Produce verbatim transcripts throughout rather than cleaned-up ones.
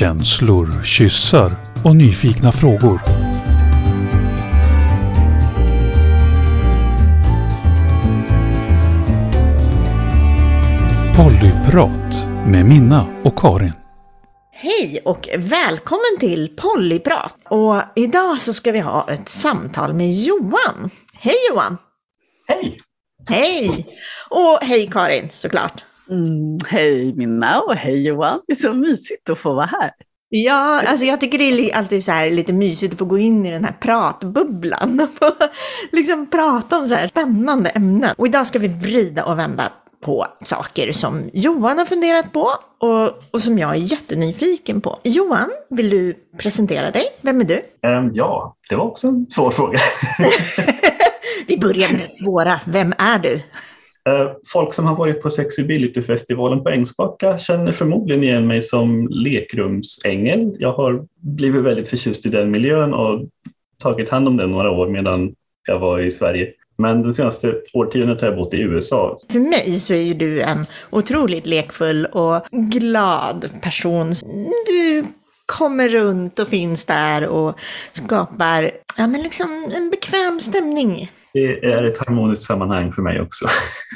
känslor, kyssar och nyfikna frågor. Pollyprat med Minna och Karin. Hej och välkommen till Pollyprat. Och idag så ska vi ha ett samtal med Johan. Hej Johan! Hej! Hej! Och hej Karin, såklart. Mm, hej Minna och hej Johan. Det är så mysigt att få vara här. Ja, alltså jag tycker det är alltid så här lite mysigt att få gå in i den här pratbubblan. Få liksom prata om så här spännande ämnen. Och idag ska vi vrida och vända på saker som Johan har funderat på och, och som jag är jättenyfiken på. Johan, vill du presentera dig? Vem är du? Um, ja, det var också en svår fråga. Vi börjar med det svåra. Vem är du? Folk som har varit på Sexybilligt-festivalen på Ängsbacka känner förmodligen igen mig som lekrumsängel. Jag har blivit väldigt förtjust i den miljön och tagit hand om den några år medan jag var i Sverige. Men det senaste årtiondet har jag bott i U S A. För mig så är ju du en otroligt lekfull och glad person. Du kommer runt och finns där och skapar ja, men liksom en bekväm stämning. Det är ett harmoniskt sammanhang för mig också.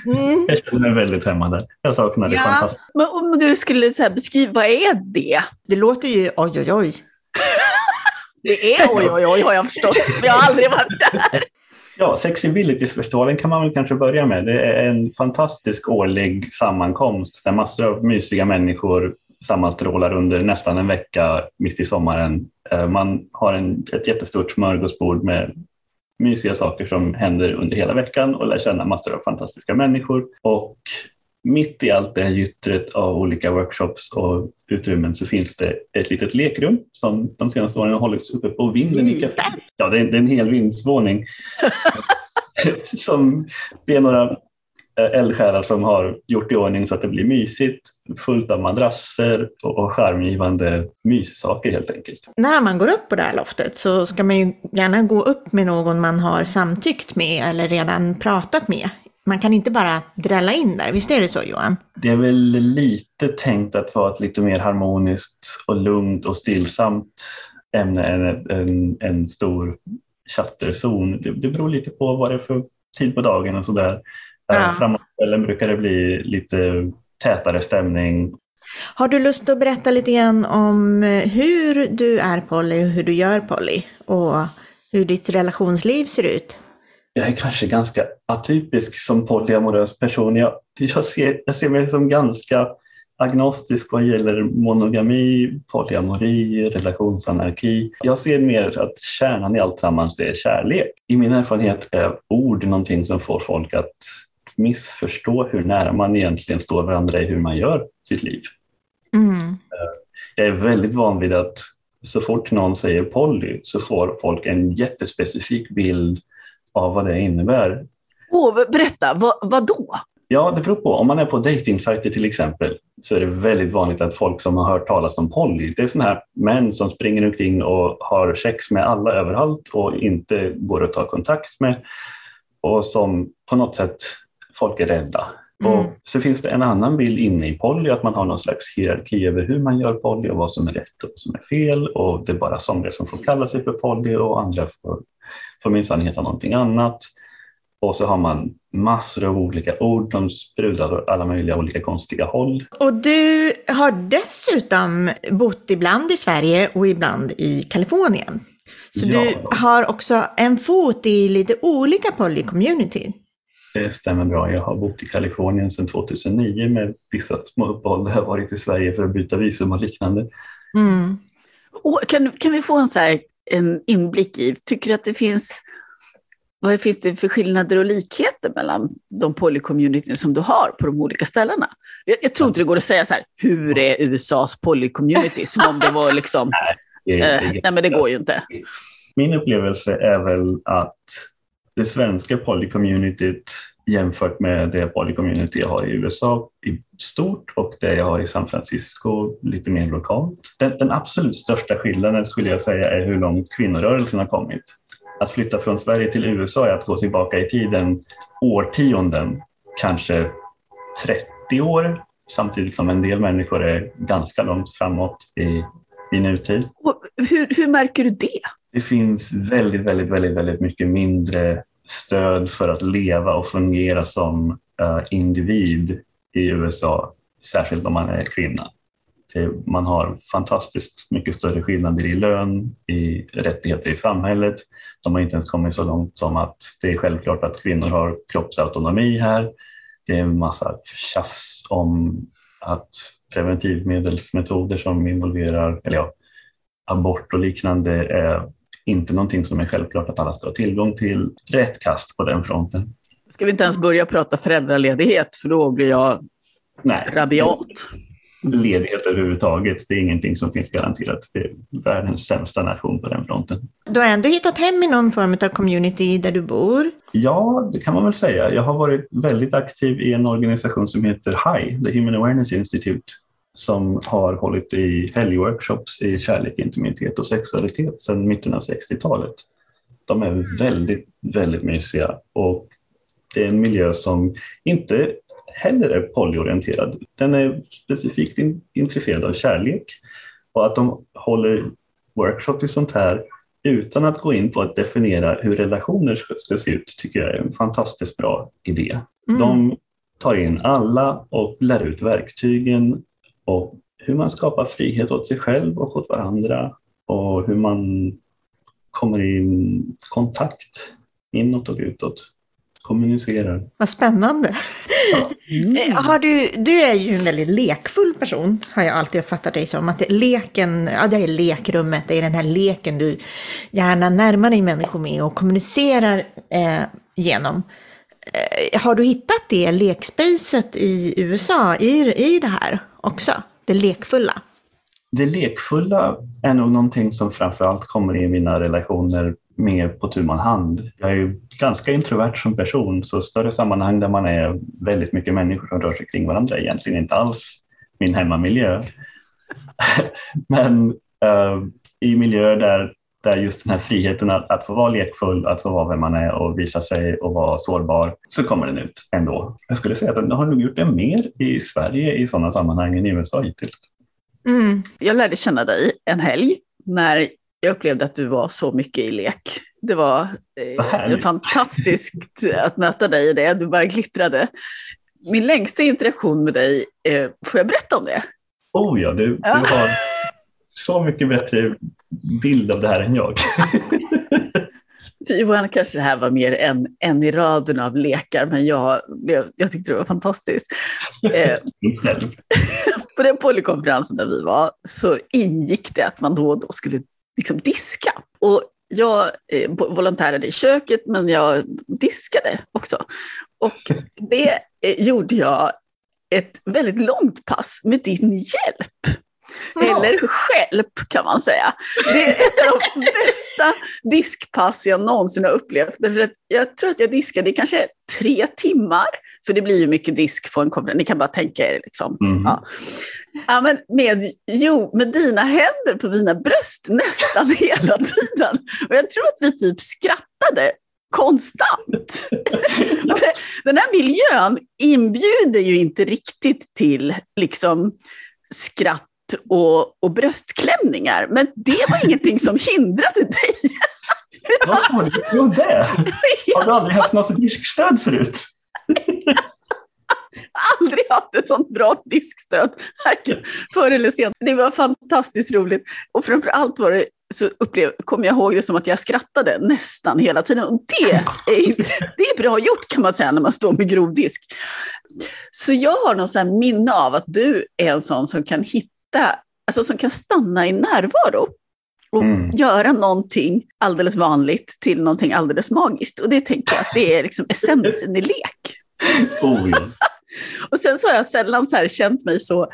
Mm. Jag känner mig väldigt hemma där. Jag saknar det ja. fantastiskt. Men om du skulle så här beskriva, vad är det? Det låter ju oj oj oj. Det är oj oj oj har jag förstått. Jag har aldrig varit där. Ja, Sexybilligt-festivalen kan man väl kanske börja med. Det är en fantastisk årlig sammankomst där massor av mysiga människor sammanstrålar under nästan en vecka mitt i sommaren. Man har en, ett jättestort smörgåsbord med mysiga saker som händer under hela veckan och lär känna massor av fantastiska människor. Och mitt i allt det här gyttret av olika workshops och utrymmen så finns det ett litet lekrum som de senaste åren har hållits uppe på vinden. Ja, det är, det är en hel vindsvåning. som, det är några eldsjälar som har gjort i ordning så att det blir mysigt. Fullt av madrasser och skärmgivande myssaker helt enkelt. När man går upp på det här loftet så ska man ju gärna gå upp med någon man har samtyckt med eller redan pratat med. Man kan inte bara drälla in där, visst är det så Johan? Det är väl lite tänkt att vara ett lite mer harmoniskt och lugnt och stillsamt ämne än en, en stor chatterzon. Det, det beror lite på vad det är för tid på dagen och sådär. Ja. Framåt kvällen brukar det bli lite tätare stämning. Har du lust att berätta lite grann om hur du är poly och hur du gör poly och hur ditt relationsliv ser ut? Jag är kanske ganska atypisk som polyamorös person. Jag, jag, ser, jag ser mig som ganska agnostisk vad gäller monogami, polyamori, relationsanarki. Jag ser mer att kärnan i allt sammans är kärlek. I min erfarenhet är ord någonting som får folk att missförstå hur nära man egentligen står varandra i hur man gör sitt liv. Mm. Jag är väldigt van vid att så fort någon säger poly så får folk en jättespecifik bild av vad det innebär. Åh, oh, berätta, vad, vad då? Ja, det beror på. Om man är på dejtingsajter till exempel så är det väldigt vanligt att folk som har hört talas om poly, det är sådana här män som springer omkring och har sex med alla överallt och inte går att ta kontakt med och som på något sätt folk är rädda. Mm. Och så finns det en annan bild inne i poly att man har någon slags hierarki över hur man gör poly och vad som är rätt och vad som är fel och det är bara somliga som får kalla sig för poly och andra får, får minsann heta någonting annat. Och så har man massor av olika ord som sprudlar åt alla möjliga olika konstiga håll. Och du har dessutom bott ibland i Sverige och ibland i Kalifornien. Så ja. Du har också en fot i lite olika poly-community. Det stämmer bra. Jag har bott i Kalifornien sedan två tusen nio med vissa små uppehåll. Jag har varit i Sverige för att byta visum och liknande. Mm. Och kan, kan vi få en, så här, en inblick i? Tycker du att det finns... Vad finns det för skillnader och likheter mellan de polycommunityn som du har på de olika ställena? Jag, jag tror inte det går att säga så här, hur är U S A:s polycommunity? Som om det var liksom... Nej, det, eh, nej, men det går ju inte. Min upplevelse är väl att det svenska polycommunityt jämfört med det polycommunity jag har i U S A i stort och det jag har i San Francisco lite mer lokalt. Den, den absolut största skillnaden skulle jag säga är hur långt kvinnorörelsen har kommit. Att flytta från Sverige till U S A är att gå tillbaka i tiden årtionden, kanske trettio år, samtidigt som en del människor är ganska långt framåt i i nutid. Hur, hur märker du det? Det finns väldigt, väldigt, väldigt, väldigt mycket mindre stöd för att leva och fungera som uh, individ i U S A, särskilt om man är kvinna. Det, man har fantastiskt mycket större skillnader i lön, i rättigheter i samhället. De har inte ens kommit så långt som att det är självklart att kvinnor har kroppsautonomi här. Det är en massa tjafs om att preventivmedelsmetoder som involverar eller ja, abort och liknande är inte någonting som är självklart att alla ska ha tillgång till. Rätt kast på den fronten. Ska vi inte ens börja prata föräldraledighet, för då blir jag Nej. rabiat. Ledighet överhuvudtaget, det är ingenting som finns garanterat. Det är världens sämsta nation på den fronten. Du har ändå hittat hem i någon form av community där du bor? Ja, det kan man väl säga. Jag har varit väldigt aktiv i en organisation som heter H A I, The Human Awareness Institute, som har hållit i helgworkshops i kärlek, intimitet och sexualitet sedan mitten av sextiotalet. De är väldigt, väldigt mysiga och det är en miljö som inte heller är polyorienterad. Den är specifikt in- intresserad av kärlek, och att de håller workshops i sånt här utan att gå in på att definiera hur relationer ska se ut tycker jag är en fantastiskt bra idé. Mm. De tar in alla och lär ut verktygen och hur man skapar frihet åt sig själv och åt varandra och hur man kommer i kontakt inåt och utåt. Kommunicerar. Vad spännande. Ja. Mm. Har du, du är ju en väldigt lekfull person, har jag alltid uppfattat dig som. Att leken, ja, det är lekrummet, det är den här leken du gärna närmar dig människor med och kommunicerar eh, genom. Eh, har du hittat det lekspacet i U S A i, i det här också? Det lekfulla? Det lekfulla är nog någonting som framförallt kommer i mina relationer mer på tu man hand. Jag är ju ganska introvert som person, så större sammanhang där man är väldigt mycket människor som rör sig kring varandra är egentligen inte alls min hemmamiljö. Men uh, i miljöer där, där just den här friheten att, att få vara lekfull, att få vara vem man är och visa sig och vara sårbar, så kommer den ut ändå. Jag skulle säga att jag har nog gjort det mer i Sverige i sådana sammanhang än i U S A hittills. Mm. Jag lärde känna dig en helg när jag upplevde att du var så mycket i lek. Det var eh, fantastiskt att möta dig i det. Du bara glittrade. Min längsta interaktion med dig, eh, får jag berätta om det? Oh ja, du, ja. du har så mycket bättre bild av det här än jag. Johan, kanske det här var mer än en i raden av lekar, men jag, jag, jag tyckte det var fantastiskt. Eh, på den polykonferensen där vi var så ingick det att man då och då skulle liksom diska. Och jag eh, volontärade i köket, men jag diskade också. Och det eh, gjorde jag ett väldigt långt pass med din hjälp. Mm. Eller själp kan man säga. Det är ett av de bästa diskpass jag någonsin har upplevt. Därför att jag tror att jag diskade kanske tre timmar. För det blir ju mycket disk på en konferens. Ni kan bara tänka er liksom. Mm. Ja. Ja, men med, jo, med dina händer på mina bröst nästan hela tiden. Och jag tror att vi typ skrattade konstant. Den här miljön inbjuder ju inte riktigt till liksom skratt Och, och bröstklämningar, men det var ingenting som hindrade dig. Vad var det? Jo, det. Har du aldrig haft något diskstöd förut? Aldrig haft ett sånt bra diskstöd, varken förr eller sen. Det var fantastiskt roligt, och framförallt var det så upplev, kom jag ihåg det som att jag skrattade nästan hela tiden, och det är, det är bra gjort kan man säga när man står med grov disk. Så jag har någon sån här minne av att du är en sån som kan hitta, alltså som kan stanna i närvaro och mm. göra någonting alldeles vanligt till någonting alldeles magiskt. Och det tänker jag att det är liksom essensen i lek. Oh, ja. Och sen så har jag sällan så här känt mig så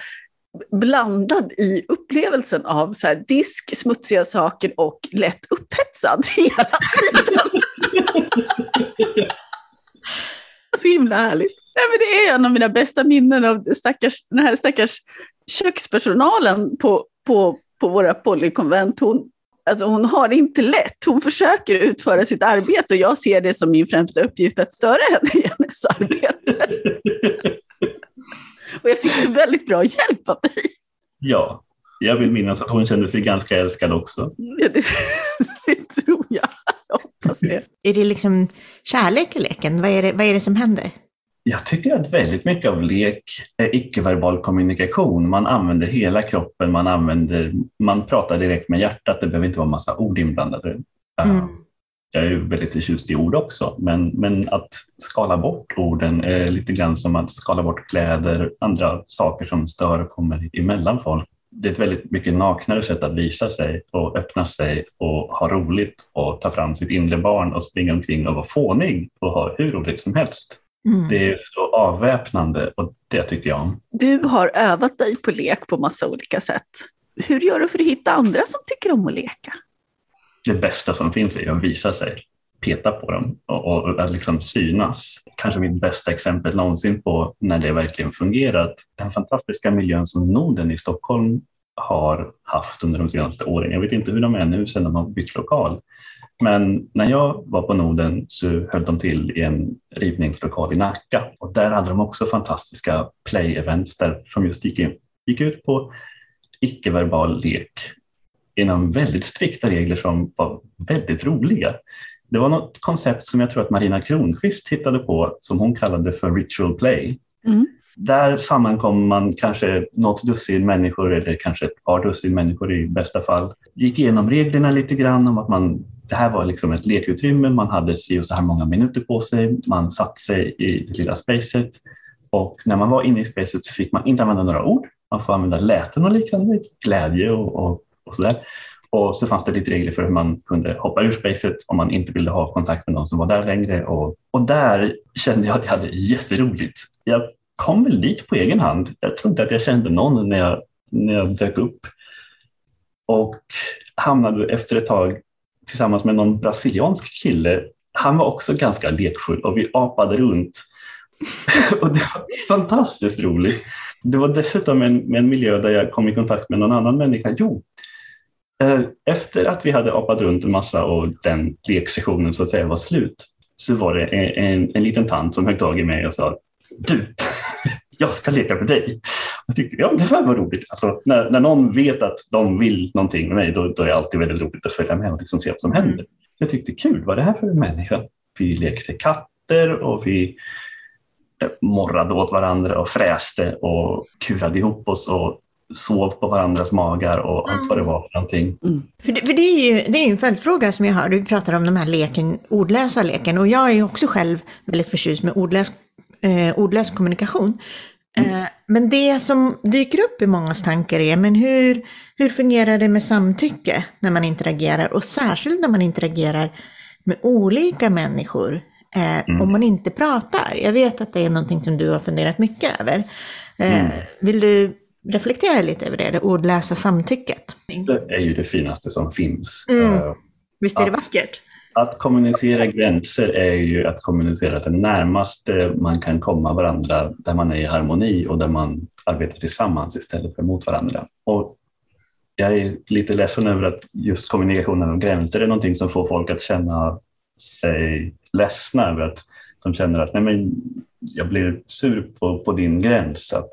blandad i upplevelsen av så här disk, smutsiga saker och lätt upphetsad hela tiden. Så himla härligt. Nej, men det är en av mina bästa minnen av stackars, den här stackars kökspersonalen på, på, på våra polykonvent. Hon, alltså hon har det inte lätt. Hon försöker utföra sitt arbete, och jag ser det som min främsta uppgift att störa henne i hennes arbete. Och jag fick så väldigt bra hjälp av dig. Ja, Jag vill minnas att hon kände sig ganska älskad också. Ja, det, det tror jag. Jag hoppas det. Är det liksom kärlek i leken? Vad är det, vad är det som händer? Jag tycker att väldigt mycket av lek är icke-verbal kommunikation. Man använder hela kroppen, man, använder, man pratar direkt med hjärtat. Det behöver inte vara en massa ord inblandade. Mm. Jag är ju väldigt förtjust i ord också. Men, men att skala bort orden är lite grann som att skala bort kläder, andra saker som stör och kommer emellan folk. Det är ett väldigt mycket naknare sätt att visa sig och öppna sig och ha roligt och ta fram sitt inre barn och springa omkring och vara fånig och ha hur roligt som helst. Mm. Det är så avväpnande och det tycker jag om. Du har övat dig på lek på massa olika sätt. Hur gör du för att hitta andra som tycker om att leka? Det bästa som finns är att visa sig, peta på dem och, och, och att liksom synas. Kanske mitt bästa exempel någonsin på när det verkligen fungerat. Den fantastiska miljön som Norden i Stockholm har haft under de senaste åren. Jag vet inte hur de är nu sedan de har bytt lokal. Men när jag var på Norden så höll de till i en rivningslokal i Nacka. Och där hade de också fantastiska play-events där som just gick, in, gick ut på icke-verbal lek. Inom väldigt strikta regler som var väldigt roliga. Det var något koncept som jag tror att Marina Kronkvist hittade på som hon kallade för ritual play. Mm. Där sammankom man kanske något dussin människor eller kanske ett par dussin människor i bästa fall. Gick igenom reglerna lite grann om att man, det här var liksom ett lekutrymme. Man hade si och så här många minuter på sig. Man satt sig i det lilla spacet. Och när man var inne i spacet så fick man inte använda några ord. Man får använda läten och liknande, glädje och, och, och sådär. Och så fanns det lite regler för hur man kunde hoppa ur spacet om man inte ville ha kontakt med någon som var där längre. Och, och där kände jag att jag hade jätteroligt. Jag kom väl dit på egen hand. Jag tror inte att jag kände någon när jag, när jag dök upp. Och hamnade efter ett tag tillsammans med någon brasiliansk kille. Han var också ganska lekfull och vi apade runt. Och det var fantastiskt roligt. Det var dessutom en, en miljö där jag kom i kontakt med någon annan människa. Jo, efter att vi hade apat runt en massa och den leksessionen så att säga var slut så var det en, en, en liten tant som högg tag i mig och sa du, jag ska leka med dig. Jag tyckte, ja det var roligt. Alltså, när, när någon vet att de vill någonting med mig då, då är det alltid väldigt roligt att följa med och liksom se vad som händer. Jag tyckte, kul, vad är det här för en människa? Vi lekte katter och vi morrade åt varandra och fräste och kurade ihop oss och sov på varandras magar och allt vad det var för någonting. Mm. För, det, för det är ju det är en följdfråga som jag har. Du pratar om de här leken, ordlösa leken. Och jag är ju också själv väldigt förtjust med ordlös, eh, ordlös kommunikation. Eh, mm. Men det som dyker upp i mångas tankar är, men hur, hur fungerar det med samtycke när man interagerar? Och särskilt när man interagerar med olika människor eh, mm. om man inte pratar. Jag vet att det är någonting som du har funderat mycket över. Eh, mm. Vill du reflektera lite över det, det ordlösa samtycket? Det är ju det finaste som finns. Mm. Visst är det att, vackert? Att kommunicera gränser är ju att kommunicera att det närmaste man kan komma varandra där man är i harmoni och där man arbetar tillsammans istället för mot varandra. Och jag är lite ledsen över att just kommunikationen om gränser är någonting som får folk att känna sig ledsna över att de känner att nej men jag blir sur på, på din gräns att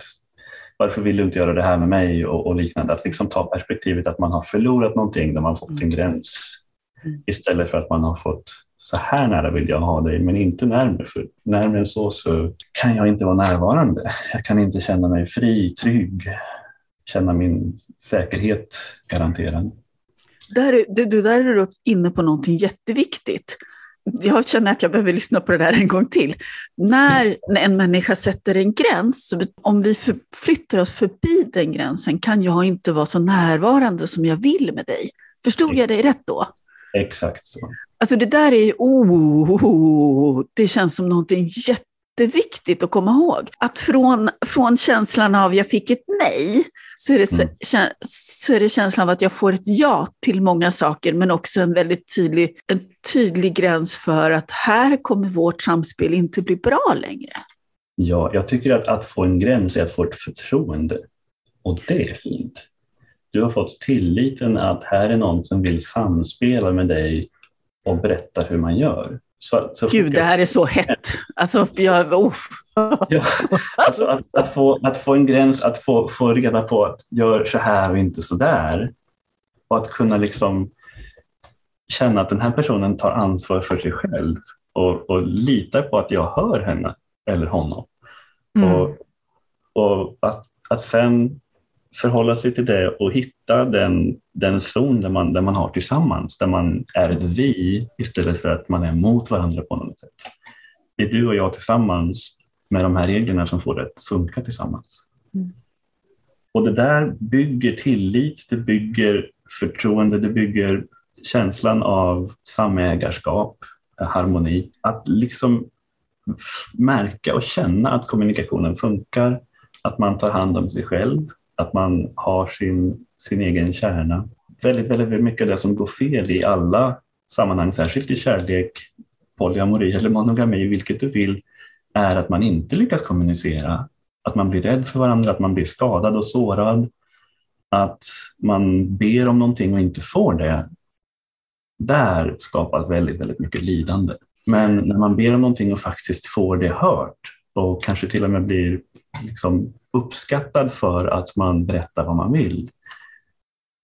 varför vill du inte göra det här med mig och, och liknande. Att liksom ta perspektivet att man har förlorat någonting när man fått en mm. gräns. Istället för att man har fått så här nära vill jag ha dig men inte närmare. För närmare än så så kan jag inte vara närvarande. Jag kan inte känna mig fri, trygg. Känna min säkerhet garanterad. Där, du, du, där är du inne på någonting jätteviktigt. Jag känner att jag behöver lyssna på det där en gång till. När en människa sätter en gräns, om vi flyttar oss förbi den gränsen kan jag inte vara så närvarande som jag vill med dig. Förstod jag dig rätt då? Exakt så. Alltså det där är ju, oh, det känns som någonting jätteviktigt att komma ihåg. Att från, från känslan av jag fick ett nej så är, det, mm. så, så är det känslan av att jag får ett ja till många saker men också en väldigt tydlig, en tydlig gräns för att här kommer vårt samspel inte bli bra längre. Ja, jag tycker att att få en gräns är att få ett förtroende och det är fint. Du har fått tilliten att här är någon som vill samspela med dig och berätta hur man gör. Så, så Gud, det här är så hett. Alltså, jag, oh. ja, att, att, att, få, att få en gräns, att få, få reda på att gör så här och inte så där. Och att kunna liksom känna att den här personen tar ansvar för sig själv och, och litar på att jag hör henne eller honom. Mm. Och, och att, att sen förhålla sig till det och hitta den, den zon där man, där man har tillsammans, där man är ett vi istället för att man är mot varandra på något sätt. Det är du och jag tillsammans med de här reglerna som får det att funka tillsammans. Mm. Och det där bygger tillit, det bygger förtroende, det bygger känslan av samägarskap, harmoni. Att liksom märka och känna att kommunikationen funkar, att man tar hand om sig själv, att man har sin, sin egen kärna. Väldigt, väldigt mycket av det som går fel i alla sammanhang, särskilt i kärlek, polyamori eller monogami, vilket du vill, är att man inte lyckas kommunicera. Att man blir rädd för varandra, att man blir skadad och sårad. Att man ber om någonting och inte får det. Där skapas väldigt, väldigt mycket lidande. Men när man ber om någonting och faktiskt får det hört och kanske till och med blir liksom uppskattad för att man berättar vad man vill.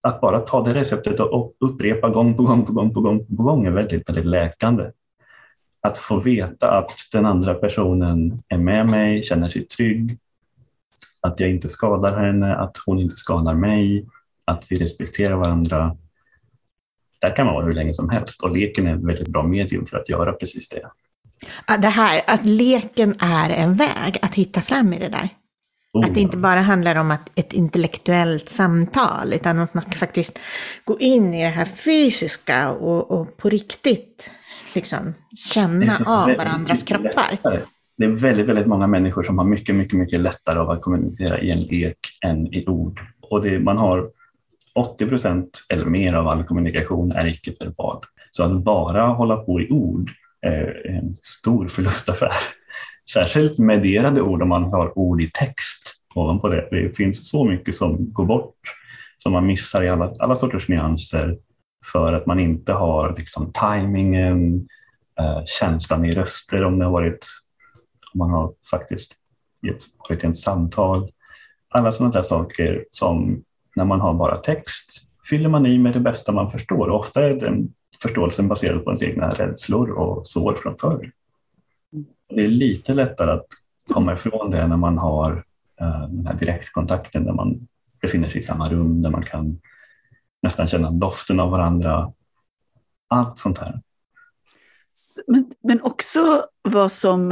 Att bara ta det receptet och upprepa gång på gång på gång på gång på gång är väldigt, väldigt läkande. Att få veta att den andra personen är med mig, känner sig trygg, att jag inte skadar henne, att hon inte skadar mig, att vi respekterar varandra. Där kan man vara hur länge som helst och leken är ett väldigt bra medium för att göra precis det. Det här, att leken är en väg att hitta fram i det där. Oh. Att det inte bara handlar om att ett intellektuellt samtal utan att man faktiskt går in i det här fysiska och, och på riktigt liksom känna av väldigt, varandras kroppar. Lättare. Det är väldigt, väldigt många människor som har mycket, mycket, mycket lättare av att kommunicera i en lek än i ord. Och det, man har åttio procent eller mer av all kommunikation är icke-verbal. Så att bara hålla på i ord är en stor förlustaffär. Särskilt medierade ord om man har ord i text ovanpå det. Det finns så mycket som går bort som man missar i alla, alla sorters nyanser för att man inte har liksom, tajmingen, eh, känslan i röster om det har varit, om man har faktiskt varit i en samtal. Alla sådana där saker som när man har bara text fyller man i med det bästa man förstår. Och ofta är den förståelsen baserad på ens egna rädslor och sår från förr. Det är lite lättare att komma ifrån det när man har eh, den här direktkontakten där man befinner sig i samma rum, där man kan nästan känna doften av varandra. Allt sånt här. Men, men också vad som...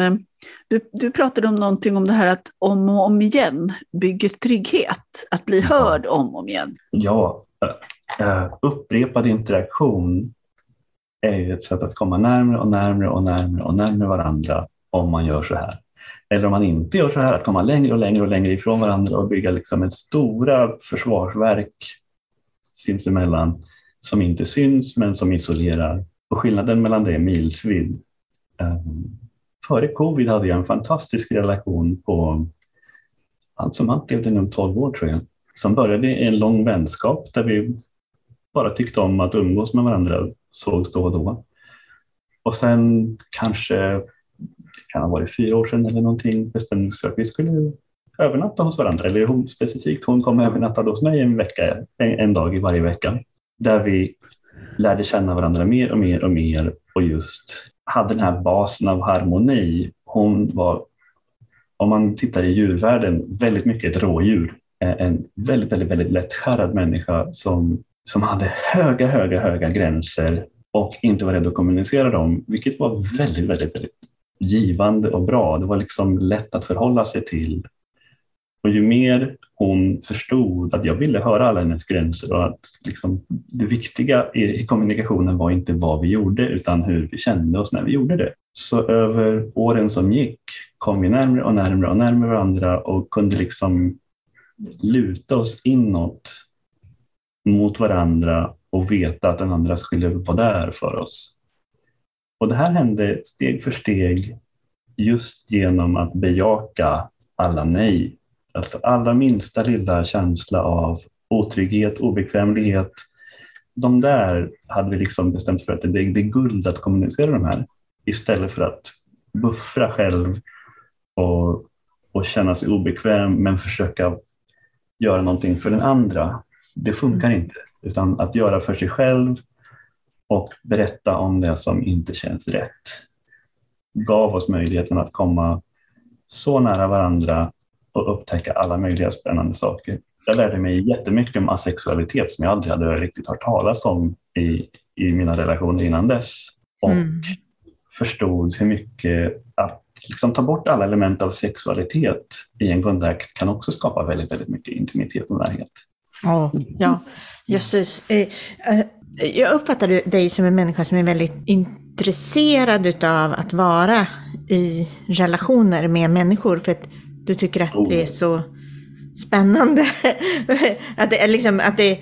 Du, du pratade om någonting om det här att om och om igen bygger trygghet. Att bli hörd om och om igen. Ja, eh, upprepad interaktion är ju ett sätt att komma närmare och närmare och närmare och närmare varandra om man gör så här. Eller om man inte gör så här, att komma längre och längre och längre ifrån varandra och bygga liksom ett stora försvarsverk sinsemellan som inte syns men som isolerar. Och skillnaden mellan det är milsvidd. Före covid hade jag en fantastisk relation på allt som allt blev det nu tolv år tror jag. Som började i en lång vänskap där vi bara tyckte om att umgås med varandra. Sågs då och då. Och sen kanske, det kan ha varit fyra år sedan eller någonting, bestämde sig att vi skulle övernatta hos varandra. Eller hon, specifikt, hon kom och övernattade hos mig en vecka, en, en dag i varje vecka. Där vi lärde känna varandra mer och mer och mer. Och just hade den här basen av harmoni. Hon var, om man tittar i djurvärlden, väldigt mycket ett rådjur. En väldigt, väldigt, väldigt lättskärrad människa som... som hade höga, höga, höga gränser och inte var rädd att kommunicera dem, vilket var väldigt, väldigt, väldigt givande och bra. Det var liksom lätt att förhålla sig till. Och ju mer hon förstod att jag ville höra alla hennes gränser och att liksom det viktiga i kommunikationen var inte vad vi gjorde utan hur vi kände oss när vi gjorde det. Så över åren som gick kom vi närmare och närmare och närmare varandra och kunde liksom luta oss inåt mot varandra och veta att den andra skulle vara där för oss. Och det här hände steg för steg just genom att bejaka alla nej. Alltså alla minsta lilla känsla av otrygghet, obekvämlighet. De där hade vi liksom bestämt för att det är guld att kommunicera de här. istället för att buffra själv och, och känna sig obekväm men försöka göra någonting för den andra. Det funkar inte, utan att göra för sig själv och berätta om det som inte känns rätt gav oss möjligheten att komma så nära varandra och upptäcka alla möjliga spännande saker. Jag lärde mig jättemycket om asexualitet som jag aldrig hade riktigt hört talas om i, i mina relationer innan dess. Och mm. förstod hur mycket att liksom ta bort alla element av sexualitet i en kontakt kan också skapa väldigt, väldigt mycket intimitet och närhet. Oh, ja, jösses. Jag uppfattar dig som en människa som är väldigt intresserad utav att vara i relationer med människor för att du tycker att det är så spännande att det är liksom att det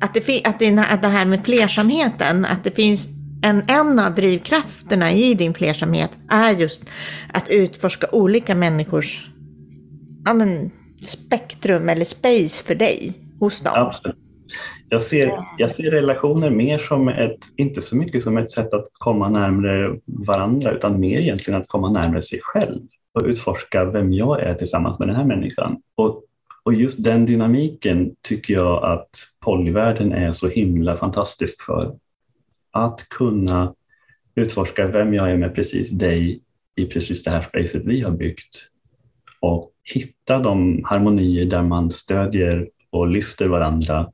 att det att det, att det här med flersamheten, att det finns en en av drivkrafterna i din flersamhet är just att utforska olika människors ja, men, spektrum eller space för dig hos dem. Absolut. Jag ser, jag ser relationer mer som ett, inte så mycket som ett sätt att komma närmare varandra, utan mer egentligen att komma närmare sig själv och utforska vem jag är tillsammans med den här människan. Och, och just den dynamiken tycker jag att polyvärlden är så himla fantastisk för. Att kunna utforska vem jag är med precis dig i precis det här spacet vi har byggt och hitta de harmonier där man stödjer och lyfter varandra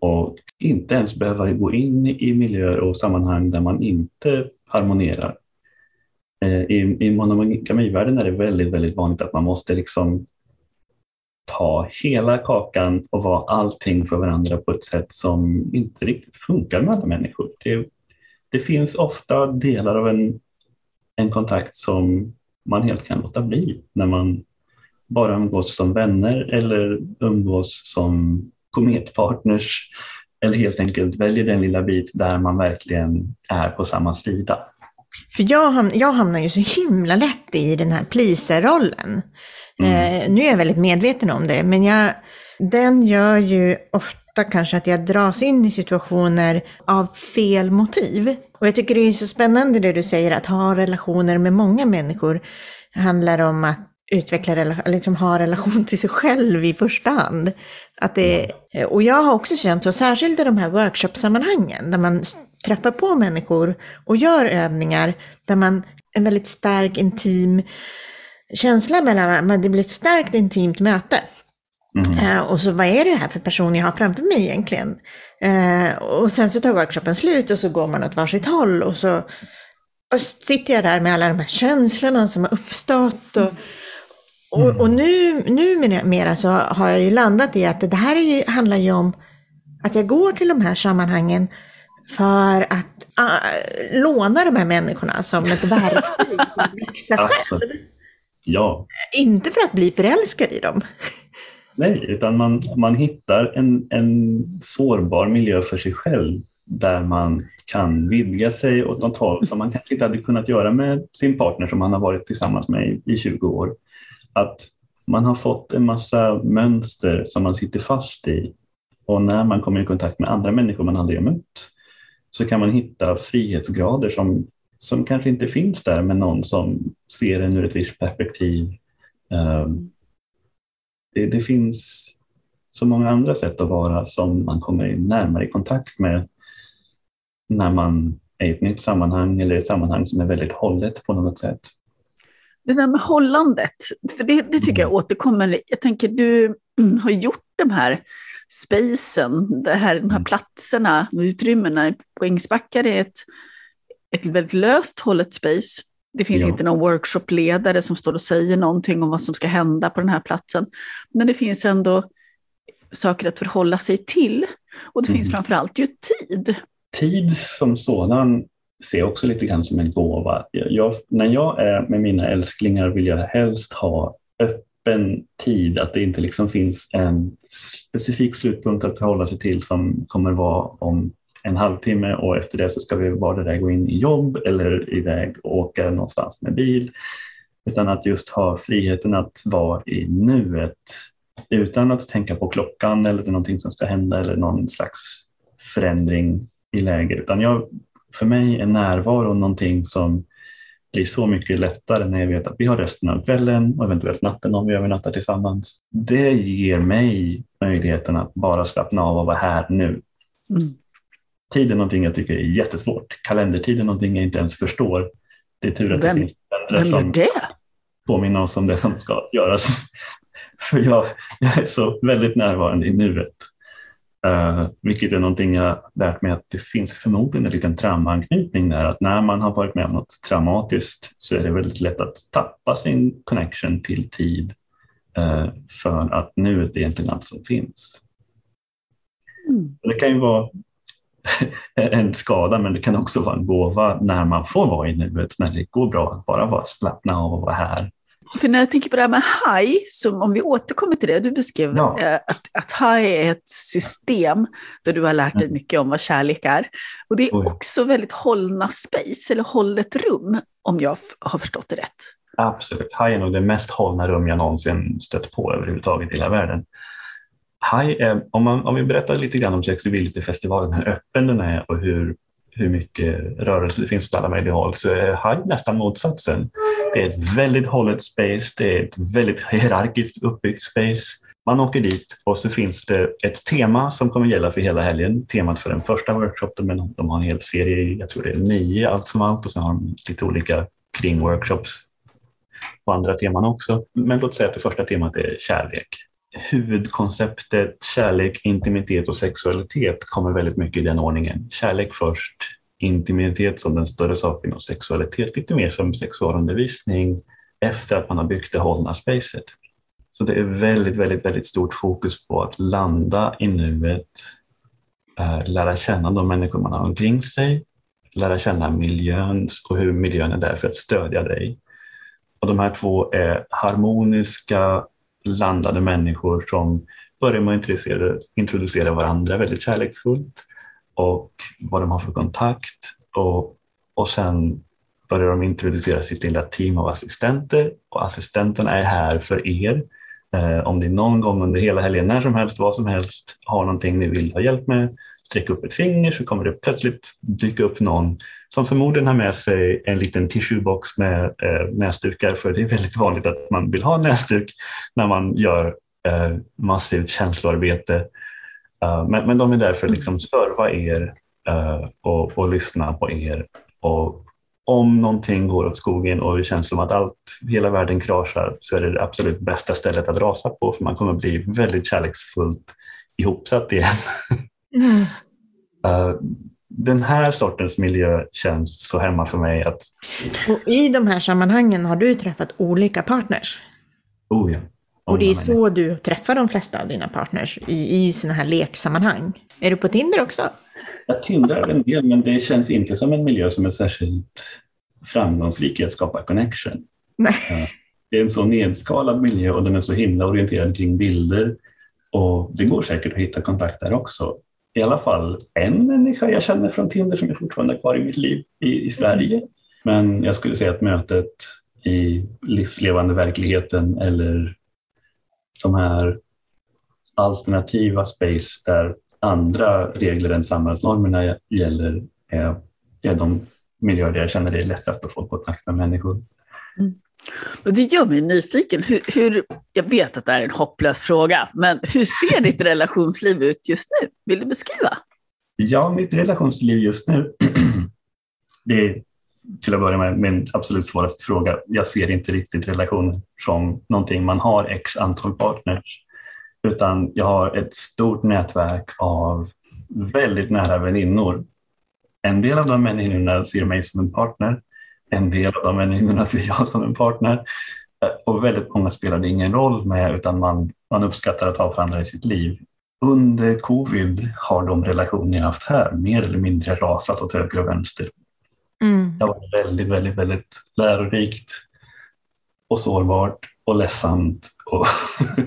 och inte ens behöva gå in i miljöer och sammanhang där man inte harmonerar. I, i monogamivärlden är det väldigt, väldigt vanligt att man måste liksom ta hela kakan och vara allting för varandra på ett sätt som inte riktigt funkar med alla människor. Det, det finns ofta delar av en, en kontakt som man helt kan låta bli när man bara umgås som vänner eller umgås som kometpartners eller helt enkelt väljer den lilla bit där man verkligen är på samma sida. För jag, ham- jag hamnar ju så himla lätt i den här pleaser-rollen. Mm. Eh, nu är jag väldigt medveten om det, men jag, den gör ju ofta kanske att jag dras in i situationer av fel motiv. Och jag tycker det är så spännande det du säger, att ha relationer med många människor handlar om att utveckla relation, liksom ha relation till sig själv i första hand. Att det, och jag har också känt så, särskilt i de här workshop-sammanhangen där man träffar på människor och gör övningar där man en väldigt stark intim känsla mellan, men det blir ett starkt intimt möte. Mm. Och så vad är det här för person jag har framför mig egentligen? Och sen så tar workshopen slut och så går man åt varsitt håll och så och sitter jag där med alla de här känslorna som har uppstått och Mm. Och, och nu, nu mera så har jag ju landat i att det här är ju, handlar ju om att jag går till de här sammanhangen för att äh, låna de här människorna som ett verktyg för att växa själv. Ja. Inte för att bli förälskad i dem. Nej, utan man, man hittar en, en sårbar miljö för sig själv där man kan vidga sig åt något håll som man kanske inte hade kunnat göra med sin partner som man har varit tillsammans med i tjugo år. Att man har fått en massa mönster som man sitter fast i. Och när man kommer i kontakt med andra människor man aldrig har mött så kan man hitta frihetsgrader som, som kanske inte finns där med någon som ser en ur ett visst perspektiv. Det, det finns så många andra sätt att vara som man kommer närmare i kontakt med när man är i ett nytt sammanhang eller ett sammanhang som är väldigt hållet på något sätt. Det där med hållandet, för det, det tycker jag återkommer. Jag tänker, du har gjort de här spacen, det här, de här platserna, utrymmena. På Ängsbacka är ett, ett väldigt löst hållet space. Det finns ja. inte någon workshopledare som står och säger någonting om vad som ska hända på den här platsen. Men det finns ändå saker att förhålla sig till. Och det mm. finns framförallt ju tid. Tid som sådan ser också lite grann som en gåva. Jag, när jag är med mina älsklingar vill jag helst ha öppen tid, att det inte liksom finns en specifik slutpunkt att förhålla sig till som kommer vara om en halvtimme och efter det så ska vi vara där, gå in i jobb eller iväg och åka någonstans med bil, utan att just ha friheten att vara i nuet utan att tänka på klockan eller någonting som ska hända eller någon slags förändring i läget, utan jag. För mig är närvaro någonting som Det är så mycket lättare när jag vet att vi har resten av kvällen och eventuellt natten om vi övernattar tillsammans. Det ger mig möjligheten att bara slappna av och vara här nu. Mm. Tid är någonting jag tycker är jättesvårt. Kalendertid är någonting jag inte ens förstår. Det är tur att vem, det finns vem som det? Påminner oss om det som ska göras. För jag, jag är så väldigt närvarande i nuet. Uh, vilket är någonting jag lärt mig att det finns förmodligen en liten traumaanknytning där. Att när man har varit med om något traumatiskt så är det väldigt lätt att tappa sin connection till tid. Uh, för att nuet är egentligen allt som finns. Mm. Det kan ju vara en skada, men det kan också vara en gåva när man får vara i nuet. När det går bra att bara vara slappna av och vara här. För när jag tänker på det här med haj, som om vi återkommer till det, du beskrev ja. att, att haj är ett system där du har lärt dig mycket om vad kärlek är. Och det är Oj. också väldigt hållna space, eller hållet rum, om jag f- har förstått det rätt. Absolut, haj är nog det mest hållna rum jag någonsin stött på överhuvudtaget i hela världen. Haj är, om, man, om vi berättar lite grann om Sexybilligt-festivalen, hur öppen den är och hur, hur mycket rörelse det finns åt alla möjliga håll, så är haj nästan motsatsen. Det är ett väldigt hållet space, det är ett väldigt hierarkiskt uppbyggt space. Man åker dit och så finns det ett tema som kommer gälla för hela helgen. Temat för den första workshopen, men de har en hel serie, jag tror det är nio allt som allt. Och sen har de lite olika kring workshops på andra teman också. Men låt säga att det första temat är kärlek. Huvudkonceptet kärlek, intimitet och sexualitet kommer väldigt mycket i den ordningen. Kärlek först. Intimitet som den större saken och sexualitet lite mer som sexualundervisning efter att man har byggt det hållna spacet. Så det är väldigt, väldigt, väldigt stort fokus på att landa i nuet, lära känna de människor man har omkring sig, lära känna miljön och hur miljön är där för att stödja dig. Och de här två är harmoniska, landade människor som börjar med att introducera, introducera varandra väldigt kärleksfullt. Och vad de har för kontakt. Och, och sen börjar de introducera sitt lilla team av assistenter. Och assistenten är här för er. Eh, om det är någon gång under hela helgen, när som helst, vad som helst, har någonting ni vill ha hjälp med, sträck upp ett finger så kommer det plötsligt dyka upp någon som förmodligen har med sig en liten tissuebox med eh, näsdukar. För det är väldigt vanligt att man vill ha näsduk när man gör eh, massivt känsloarbete. Uh, men, men de är där för att liksom serva er uh, och, och lyssna på er. Och om någonting går åt skogen och det känns som att allt, hela världen kraschar, så är det det absolut bästa stället att rasa på. För man kommer bli väldigt kärleksfullt ihopsatt igen. Mm. uh, den här sortens miljö känns så hemma för mig. Att... Och i de här sammanhangen har du träffat olika partners? Oh ja. Och det är så du träffar de flesta av dina partners i, i såna här leksammanhang. Är du på Tinder också? Jag tindrar en del, men det känns inte som en miljö som är särskilt framgångsrik i att skapa connection. Nej. Det är en så nedskalad miljö och den är så himla orienterad kring bilder. Och det går säkert att hitta kontakt där också. I alla fall en människa jag känner från Tinder som är fortfarande kvar i mitt liv i, i Sverige. Men jag skulle säga att mötet i livslevande verkligheten eller... de här alternativa space där andra regler än samhällsnormerna gäller är, är de miljöer där jag känner det är lättast att få kontakt med människor. Mm. Och det gör mig nyfiken. Hur, hur, jag vet att det är en hopplös fråga, men hur ser ditt relationsliv ut just nu? Vill du beskriva? Ja, mitt relationsliv just nu, det är till att börja med min absolut svåraste fråga. Jag ser inte riktigt relationer som någonting man har x antal partners, utan jag har ett stort nätverk av väldigt nära väninnor. En del av de människorna ser mig som en partner, en del av de människorna ser jag som en partner, och väldigt många spelar det ingen roll med, utan man, man uppskattar att ha varandra i sitt liv. Under covid har de relationer jag haft här mer eller mindre rasat åt höger och vänster. Mm. Det var väldigt, väldigt, väldigt lärorikt och sårbart och ledsamt och, mm.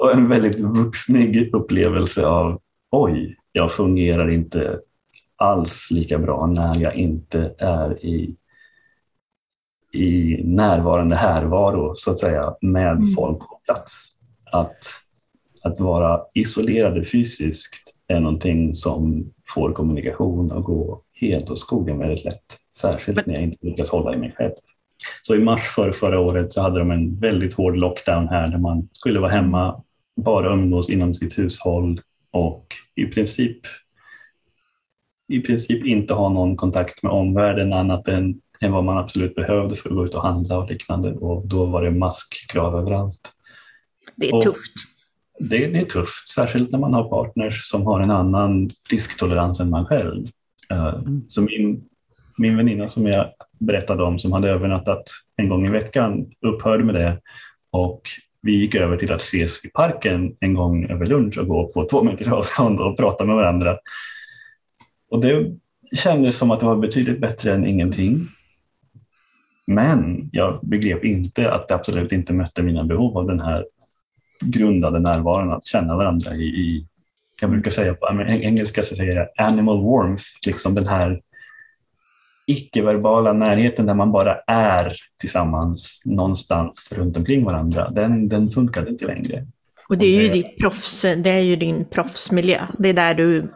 och en väldigt vuxnig upplevelse av oj, jag fungerar inte alls lika bra när jag inte är i, i närvarande härvaro så att säga med mm. folk på plats. Att, att vara isolerad fysiskt är någonting som får kommunikation att gå helt och skogen väldigt lätt. Särskilt Men... när jag inte lyckas hålla i mig själv. Så i mars för förra året så hade de en väldigt hård lockdown här där man skulle vara hemma, bara umgås inom sitt hushåll och i princip, i princip inte ha någon kontakt med omvärlden annat än, än vad man absolut behövde för att gå ut och handla och liknande. Och då var det maskkrav överallt. Det är och tufft. Det, det är tufft, särskilt när man har partners som har en annan risktolerans än man själv. Mm. Så min, min väninna som jag berättade om som hade övernattat en gång i veckan upphörde med det och vi gick över till att ses i parken en gång över lunch och gå på två meter avstånd och prata med varandra. Och det kändes som att det var betydligt bättre än ingenting. Men jag begrep inte att det absolut inte mötte mina behov av den här grundade närvaron, att känna varandra i, i jag brukar säga på engelska så säger jag animal warmth, liksom den här icke-verbala närheten där man bara är tillsammans någonstans runt omkring varandra, den, den funkade inte längre. Och det är ju ditt proffs, det är ju din proffsmiljö, det är där du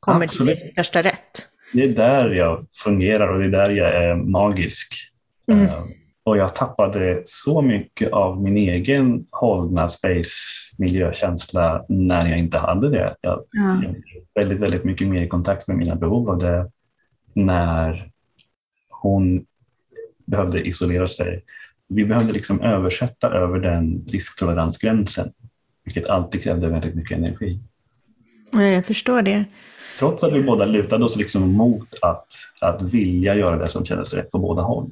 kommer absolut till första rätt. Det är där jag fungerar och det är där jag är magisk. Mm. Och jag tappade så mycket av min egen hållna space-miljökänsla när jag inte hade det. Jag ja. jag väldigt, väldigt mycket mer i kontakt med mina behov av det när hon behövde isolera sig. Vi behövde liksom översätta över den risktoleransgränsen, vilket alltid krävde väldigt mycket energi. Ja, jag förstår det. Trots att vi båda lutade oss liksom mot att, att vilja göra det som kändes rätt på båda håll.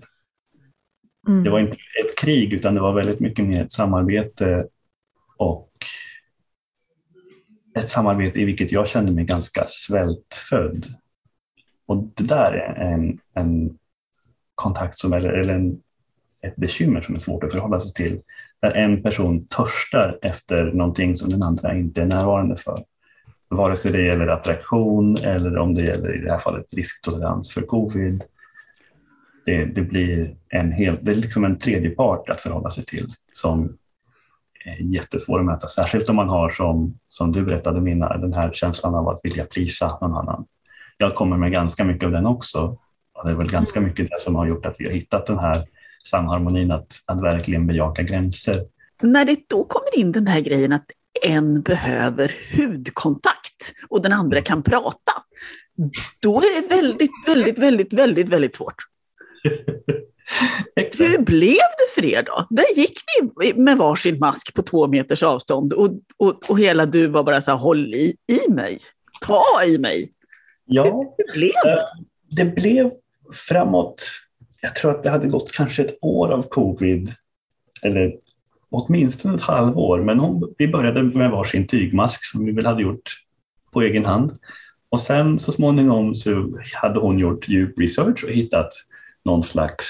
Mm. Det var inte ett krig utan det var väldigt mycket mer ett samarbete och ett samarbete i vilket jag kände mig ganska svältfödd. Och det där är en, en kontakt som, eller, eller en, ett bekymmer som är svårt att förhålla sig till. Där en person törstar efter någonting som den andra inte är närvarande för. Vare sig det gäller attraktion eller om det gäller i det här fallet risktolerans för covid. Det, det blir en hel, det är liksom en tredje part att förhålla sig till som är jättesvår att möta. Särskilt om man har, som, som du berättade Minna, den här känslan av att vilja prisa någon annan. Jag kommer med ganska mycket av den också. Och det är väl ganska mycket det som har gjort att vi har hittat den här samharmonin att, att verkligen bejaka gränser. När det då kommer in den här grejen att en behöver hudkontakt och den andra kan prata, då är det väldigt, väldigt, väldigt, väldigt, väldigt svårt. Hur blev det för er då? Där gick ni med varsin mask på två meters avstånd och, och, och hela du var bara så här, håll i, i mig, ta i mig. Ja, hur blev det? Det blev framåt, jag tror att det hade gått kanske ett år av covid eller åtminstone ett halvår, men hon, vi började med varsin tygmask som vi väl hade gjort på egen hand. Och sen så småningom så hade hon gjort djup research och hittat någon slags,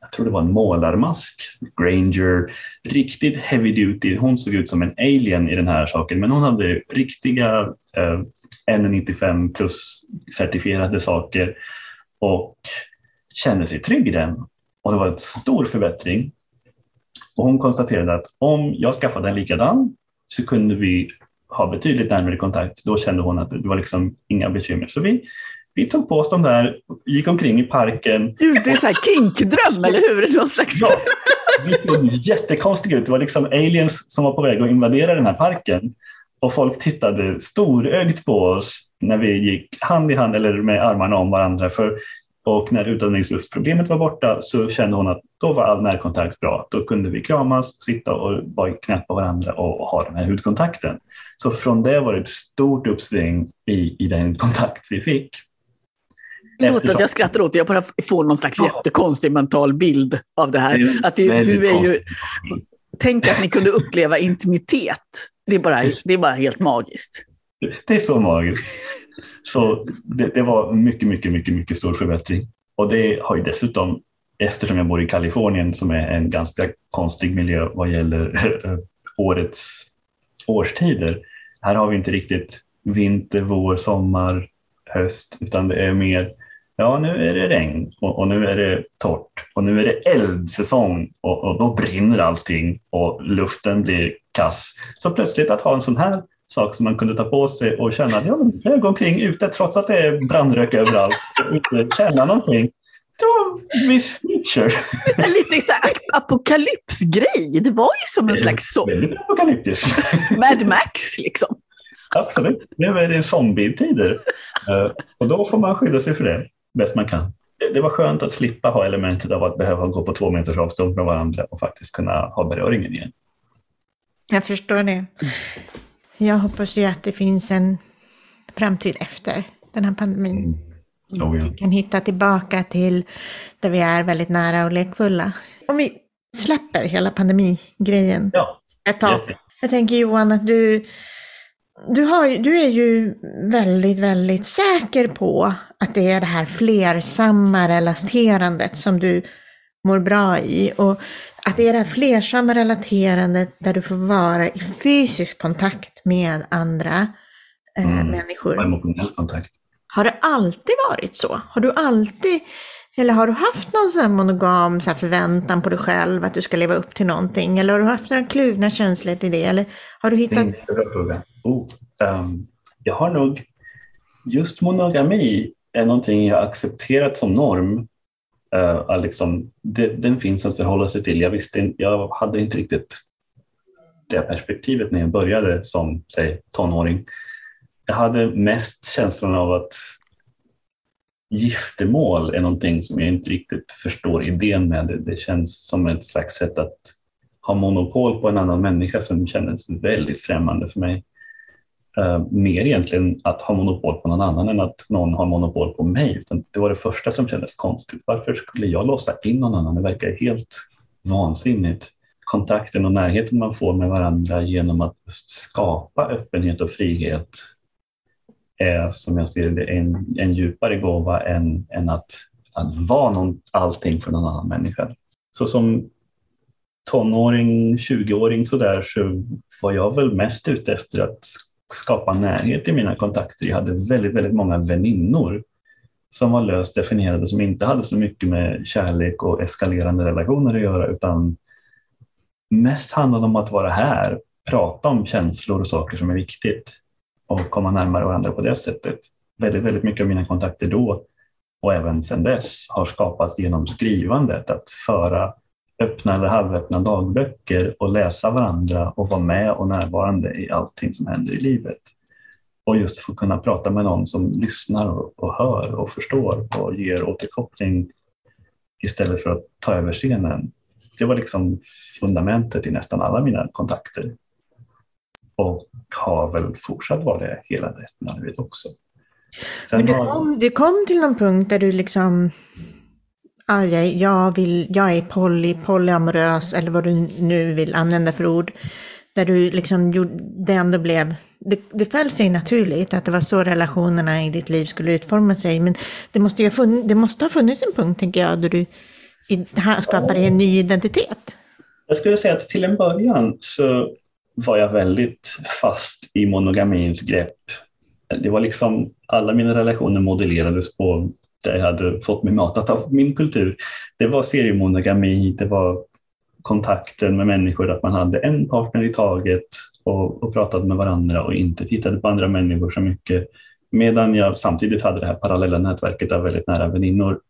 jag tror det var en målarmask, Granger, riktigt heavy duty. Hon såg ut som en alien i den här saken, men hon hade riktiga eh, N nittiofem plus certifierade saker och kände sig trygg i den. Och det var en stor förbättring. Och hon konstaterade att om jag skaffade en likadan så kunde vi ha betydligt närmare kontakt. Då kände hon att det var liksom inga bekymmer. Så vi, vi tog på oss de där, gick omkring i parken. Gud, det är så här kinkdröm, eller hur? Någon slags... ja, vi såg jättekonstigt ut. Det var liksom aliens som var på väg att invadera den här parken. Och folk tittade storögt på oss när vi gick hand i hand eller med armarna om varandra. För, och när utandningsluftproblemet var borta så kände hon att då var all närkontakt bra. Då kunde vi kramas, sitta och bara knäppa varandra och, och ha den här hudkontakten. Så från det var det ett stort uppsving i, i den kontakt vi fick. Eftersom... Låt att jag skrattar åt det. Jag bara får någon slags ja. jättekonstig mental bild av det här. Att du, du är ju... Tänk att ni kunde uppleva intimitet. Det är, bara, det är bara helt magiskt. Det är så magiskt. Så det, det var mycket, mycket, mycket, mycket stor förbättring. Och det har ju dessutom, eftersom jag bor i Kalifornien som är en ganska konstig miljö vad gäller årets årstider. Här har vi inte riktigt vinter, vår, sommar, höst, utan det är mer, ja nu är det regn och, och nu är det torrt och nu är det eldsäsong och, och då brinner allting och luften blir kass. Så plötsligt att ha en sån här sak som man kunde ta på sig och känna, ja, jag går omkring ute trots att det är brandrök överallt och inte känna någonting. Miss Teacher. Det är lite så här apokalypsgrej. Det var ju som en slags sång. Väldigt apokalyptisk. Mad Max liksom. Absolut. Nu är det zombietider. Och då får man skydda sig för det bäst man kan. Det var skönt att slippa ha elementet av att behöva gå på två meters avstånd från varandra och faktiskt kunna ha beröringen igen. Jag förstår det. Jag hoppas ju att det finns en framtid efter den här pandemin. Mm. Oh ja. Vi kan hitta tillbaka till där vi är väldigt nära och lekfulla. Om vi släpper hela pandemigrejen ja. ett tag. Jätte. Jag tänker Johan att du, du, har, du är ju väldigt, väldigt säker på att det är det här flersamma relaterandet som du mår bra i. Och att det är det här flersamma relaterandet där du får vara i fysisk kontakt med andra eh, mm. människor. Emotionell kontakt. Har det alltid varit så? Har du alltid, eller har du haft någon sån monogam så här förväntan på dig själv att du ska leva upp till någonting? Eller har du haft några kluvna känslor till det? Eller har du hittat... Oh, um, jag har nog... Just monogami är någonting jag accepterat som norm. Uh, liksom, det, den finns att förhålla sig till. Jag visste, jag hade inte riktigt det perspektivet när jag började som säg, tonåring. Jag hade mest känslan av att giftermål är någonting som jag inte riktigt förstår idén med. Det, det känns som ett slags sätt att ha monopol på en annan människa som kändes väldigt främmande för mig. Uh, mer egentligen att ha monopol på någon annan än att någon har monopol på mig. Utan det var det första som kändes konstigt. Varför skulle jag låsa in någon annan? Det verkar helt vansinnigt. Kontakten och närheten man får med varandra genom att skapa öppenhet och frihet är som jag ser det en, en djupare gåva än, än att, att vara någon, allting för någon annan människa. Så som tonåring, tjugoåring sådär så var jag väl mest ute efter att skapa närhet i mina kontakter. Jag hade väldigt, väldigt många väninnor som var löst definierade som inte hade så mycket med kärlek och eskalerande relationer att göra utan mest handlade om att vara här, prata om känslor och saker som är viktigt och komma närmare varandra på det sättet. Väldigt, väldigt mycket av mina kontakter då och även sedan dess har skapats genom skrivandet. Att föra öppna eller halvöppna dagböcker och läsa varandra och vara med och närvarande i allting som händer i livet. Och just få kunna prata med någon som lyssnar och, och hör och förstår och ger återkoppling istället för att ta över scenen. Det var liksom fundamentet i nästan alla mina kontakter. Och har väl fortsatt vara det hela resten av livet också. Sen Men du, har... kom, du kom till någon punkt där du liksom... Ah, jag, jag, vill, jag är poly, polyamorös eller vad du nu vill använda för ord. Där du liksom gjorde, det ändå blev... Det, det föll sig naturligt att det var så relationerna i ditt liv skulle utforma sig. Men det måste, ju funn, det måste ha funnits en punkt, tänker jag, där du skapar en ny identitet. Jag skulle säga att till en början så var jag väldigt fast i monogamins grepp. Det var liksom alla mina relationer modellerades på där jag hade fått mig matat av min kultur. Det var seriemonogami, det var kontakten med människor, att man hade en partner i taget och, och pratade med varandra och inte tittade på andra människor så mycket. Medan jag samtidigt hade det här parallella nätverket av väldigt nära väninnor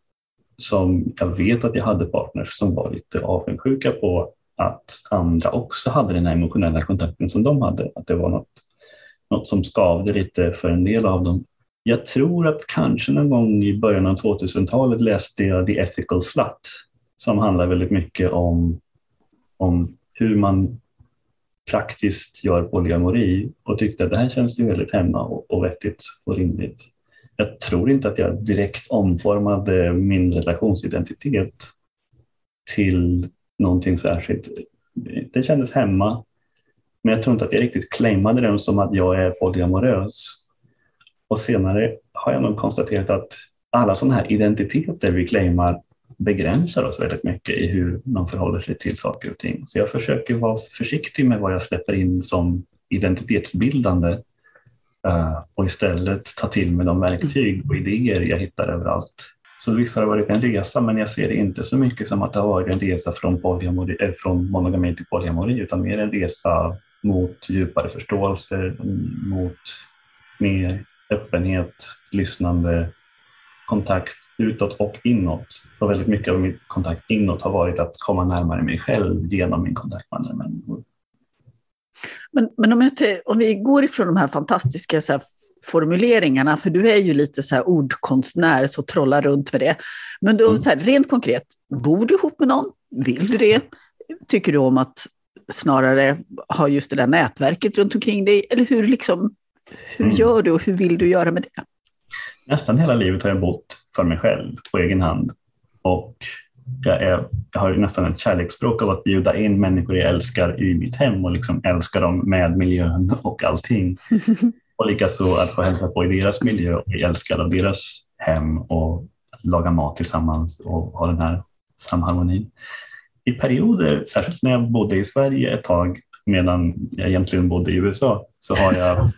som jag vet att jag hade partners som var lite avundsjuka på att andra också hade den här emotionella kontakten som de hade. Att det var något, något som skavde lite för en del av dem. Jag tror att kanske någon gång i början av tvåtusentalet läste jag The Ethical Slut som handlar väldigt mycket om, om hur man praktiskt gör polyamori och tyckte att det här känns ju väldigt hemma och, och vettigt och rimligt. Jag tror inte att jag direkt omformade min relationsidentitet till någonting särskilt. Det kändes hemma, men jag tror inte att jag riktigt claimade den som att jag är polyamorös. Och senare har jag nog konstaterat att alla sådana här identiteter vi claimar begränsar oss väldigt mycket i hur man förhåller sig till saker och ting. Så jag försöker vara försiktig med vad jag släpper in som identitetsbildande och istället ta till mig de verktyg och idéer jag hittar överallt. Så visst har det varit en resa, men jag ser det inte så mycket som att det har varit en resa från, polyamori, äh, från monogami till polyamori utan mer en resa mot djupare förståelse, mot mer öppenhet, lyssnande, kontakt utåt och inåt. Och väldigt mycket av min kontakt inåt har varit att komma närmare mig själv genom min kontakt med andra människor. Men, men om, jag, om vi går ifrån de här fantastiska så här, formuleringarna, för du är ju lite så här ordkonstnär så trollar runt med det. Men då, mm. så här, rent konkret, bor du ihop med någon? Vill du det? Tycker du om att snarare ha just det där nätverket runt omkring dig? Eller hur, liksom, hur mm. gör du och hur vill du göra med det? Nästan hela livet har jag bott för mig själv på egen hand. Och jag, är, jag har nästan ett kärleksspråk av att bjuda in människor jag älskar i mitt hem och liksom älskar dem med miljön och allting. Och likaså att få hälsa på i deras miljö och bli älskad av deras hem och laga mat tillsammans och ha den här samharmonin. I perioder, särskilt när jag bodde i Sverige ett tag medan jag egentligen bodde i U S A, så har jag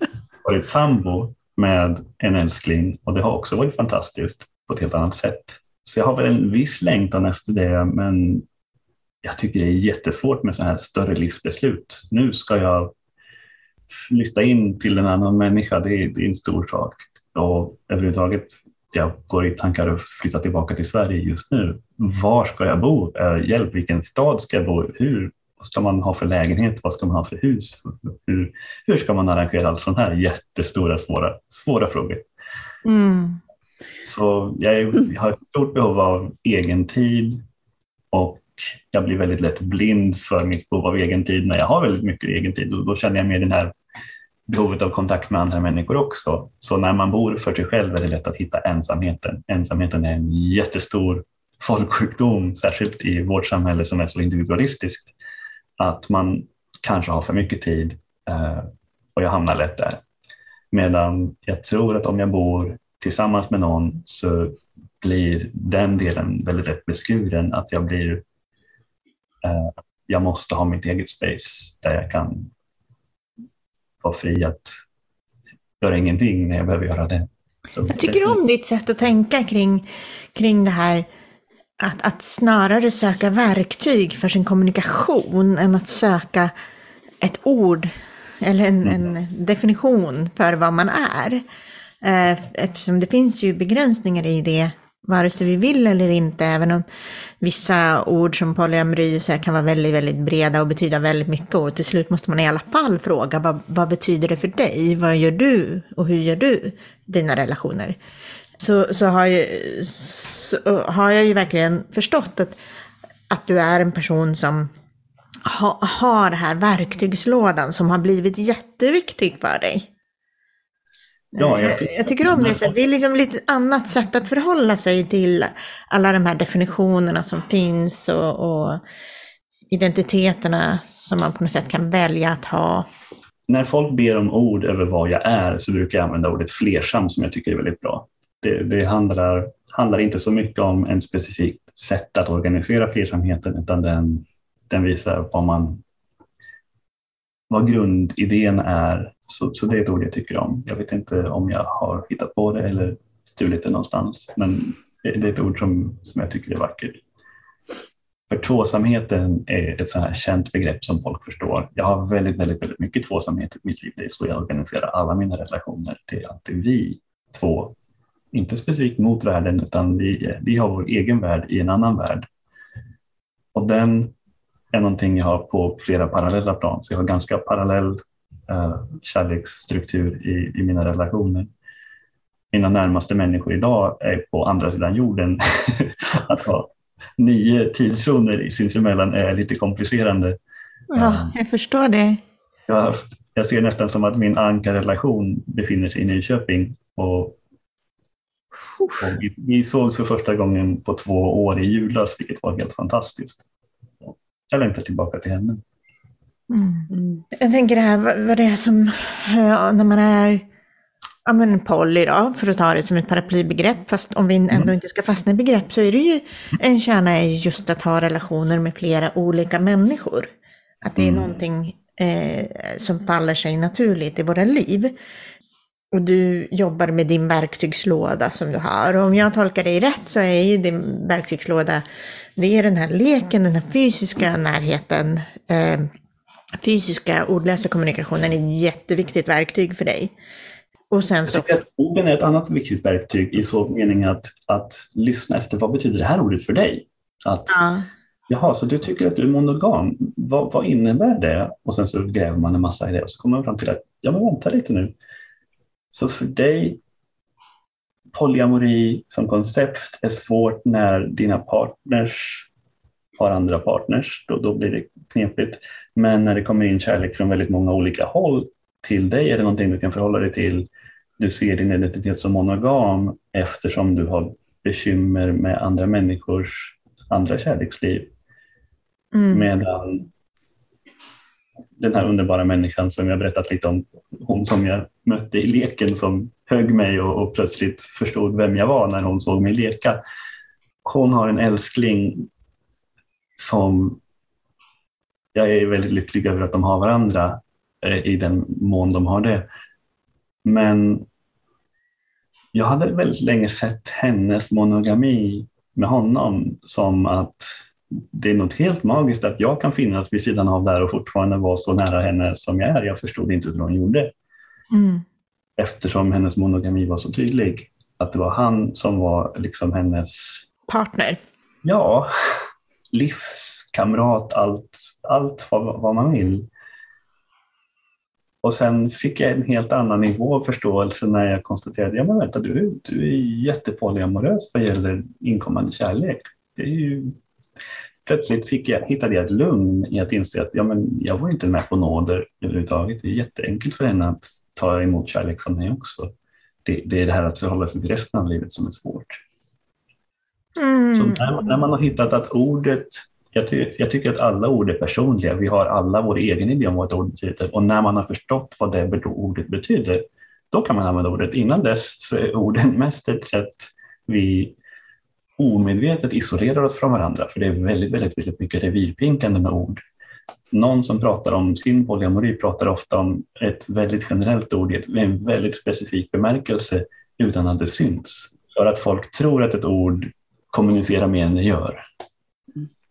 varit sambo med en älskling och det har också varit fantastiskt på ett helt annat sätt. Så jag har väl en viss längtan efter det, men jag tycker det är jättesvårt med så här större livsbeslut. Nu ska jag flytta in till en annan människa, det är, det är en stor sak. Och överhuvudtaget, jag går i tankar att flytta tillbaka till Sverige just nu. Var ska jag bo? Hjälp, vilken stad ska jag bo? Hur ska man ha för lägenhet? Vad ska man ha för hus? Hur, hur ska man arrangera allt sådana här jättestora, svåra, svåra frågor? Mm. Så jag, är, jag har ett stort behov av egen tid och jag blir väldigt lätt blind för mitt behov av egen tid när jag har väldigt mycket egen tid. Då, då känner jag mer den här behovet av kontakt med andra människor också. Så när man bor för sig själv är det lätt att hitta ensamheten. Ensamheten är en jättestor folksjukdom, särskilt i vårt samhälle som är så individualistiskt. Att man kanske har för mycket tid och jag hamnar lätt där. Medan jag tror att om jag bor tillsammans med någon så blir den delen väldigt lätt beskuren. Att jag blir... Jag måste ha mitt eget space där jag kan vara fri att göra ingenting när jag behöver göra det. Så jag tycker om ditt sätt att tänka kring, kring det här. Att, att snarare söka verktyg för sin kommunikation än att söka ett ord eller en, mm. en definition för vad man är. Eftersom det finns ju begränsningar i det, vare sig vi vill eller inte, även om vissa ord som polyamory så här, kan vara väldigt, väldigt breda och betyda väldigt mycket. Och till slut måste man i alla fall fråga, vad, vad betyder det för dig? Vad gör du? Och hur gör du dina relationer? Så, så, har, jag, så har jag ju verkligen förstått att, att du är en person som ha, har den här verktygslådan som har blivit jätteviktig för dig. Ja, jag, tycker, jag tycker om det. Så det är liksom lite annat sätt att förhålla sig till alla de här definitionerna som finns och, och identiteterna som man på något sätt kan välja att ha. När folk ber om ord över vad jag är så brukar jag använda ordet flersam som jag tycker är väldigt bra. Det, det handlar, handlar inte så mycket om en specifikt sätt att organisera flersamheten utan den, den visar vad, man, vad grundidén är. Så, så det är ett ord jag tycker om. Jag vet inte om jag har hittat på det eller stulit det någonstans. Men det, det är ett ord som, som jag tycker är vackert. För tvåsamheten är ett så här känt begrepp som folk förstår. Jag har väldigt, väldigt, väldigt mycket tvåsamhet i mitt liv. Det är så jag organiserar alla mina relationer. Det är alltid vi två. Inte specifikt mot världen utan vi, vi har vår egen värld i en annan värld. Och den är någonting jag har på flera parallella plan. Så jag har ganska parallell eh, kärleksstruktur i, i mina relationer. Mina närmaste människor idag är på andra sidan jorden. Att ha nio tidszoner i sinsemellan är lite komplicerande. Ja, jag förstår det. Jag, har haft, jag ser nästan som att min ankarrelation befinner sig i Nyköping och Och vi sågs för första gången på två år i julas, vilket var helt fantastiskt. Jag längtar tillbaka till henne. Mm. Jag tänker det här, vad det är som när man är ja, men poly då, för att ta det som ett paraplybegrepp, fast om vi ändå mm. inte ska fastna i begrepp så är det ju en kärna är just att ha relationer med flera olika människor. Att det är mm. någonting eh, som faller sig naturligt i våra liv. Och du jobbar med din verktygslåda som du har. Och om jag tolkar dig rätt så är ju din verktygslåda, det är den här leken, den här fysiska närheten. Eh, fysiska ordlösa kommunikationen är ett jätteviktigt verktyg för dig. Och sen så... Jag tycker att orden är ett annat viktigt verktyg i så mening att, att lyssna efter vad betyder det här ordet för dig? Att, ja. Jaha, så du tycker att du är monogam. Vad, vad innebär det? Och sen så gräver man en massa i det och så kommer man fram till att ja, men vänta lite nu. Så för dig, polyamori som koncept är svårt när dina partners har andra partners. Då, då blir det knepigt. Men när det kommer in kärlek från väldigt många olika håll till dig, är det någonting du kan förhålla dig till? Du ser din identitet som monogam eftersom du har bekymmer med andra människors andra kärleksliv. Mm. Medan den här underbara människan som jag berättat lite om, hon som jag mötte i leken, som högg mig och, och plötsligt förstod vem jag var när hon såg mig leka. Hon har en älskling som jag är väldigt lycklig över att de har varandra i den mån de har det. Men jag hade väldigt länge sett hennes monogami med honom som att det är något helt magiskt att jag kan finnas vid sidan av där och fortfarande vara så nära henne som jag är. Jag förstod inte hur hon gjorde. Mm. Eftersom hennes monogami var så tydlig. Att det var han som var liksom hennes... partner. Ja, livskamrat, allt, allt vad, vad man vill. Och sen fick jag en helt annan nivå av förståelse när jag konstaterade, ja men vänta, du, du är jättepolyamorös vad gäller inkommande kärlek. Det är ju... Plötsligt fick jag, hittade jag ett lugn i att inse att ja, men jag var inte med på nåder överhuvudtaget. Det är jätteenkelt för henne att ta emot kärlek från mig också. Det, det är det här att förhålla sig till resten av livet som är svårt. Mm. Så när man, när man har hittat att ordet, jag, ty, jag tycker att alla ord är personliga. Vi har alla vår egen idé om vad ett ord betyder. Och när man har förstått vad det ordet betyder, då kan man använda ordet. Innan dess så är orden mest ett sätt vi... omedvetet isolerar oss från varandra, för det är väldigt, väldigt, väldigt mycket revirpinkande med ord. Någon som pratar om sin polyamori pratar ofta om ett väldigt generellt ord i en väldigt specifik bemärkelse utan att det syns. För att folk tror att ett ord kommunicerar mer än det gör.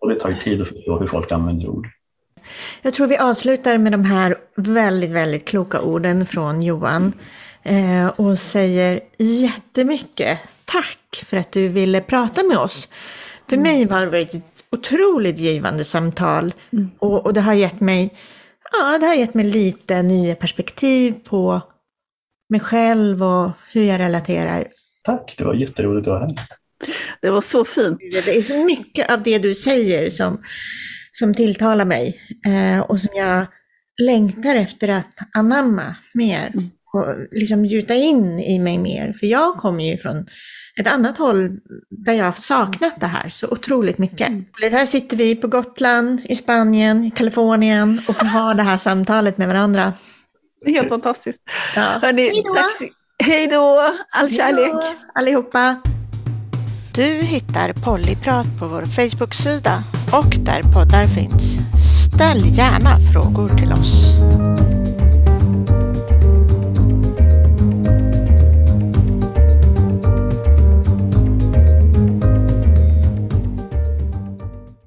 Och det tar ju tid att förstå hur folk använder ord. Jag tror vi avslutar med de här väldigt, väldigt kloka orden från Johan. Och säger jättemycket tack för att du ville prata med oss. För mig har det varit ett otroligt givande samtal. Mm. Och, och det har gett mig, ja, det har gett mig lite nya perspektiv på mig själv och hur jag relaterar. Tack, det var jätteroligt att vara här. Det var så fint. Det är så mycket av det du säger som, som tilltalar mig. Eh, och som jag längtar efter att anamma mer. Mm. Och liksom gjuta in i mig mer. För jag kommer ju från ett annat håll där jag har saknat det här så otroligt mycket. Mm. Här sitter vi på Gotland, i Spanien, i Kalifornien och har det här samtalet med varandra. Helt fantastiskt. Ja. Hörrni, hej då! All kärlek! Hejdå, allihopa! Du hittar Pollyprat på vår Facebook-sida och där poddar finns. Ställ gärna frågor till oss.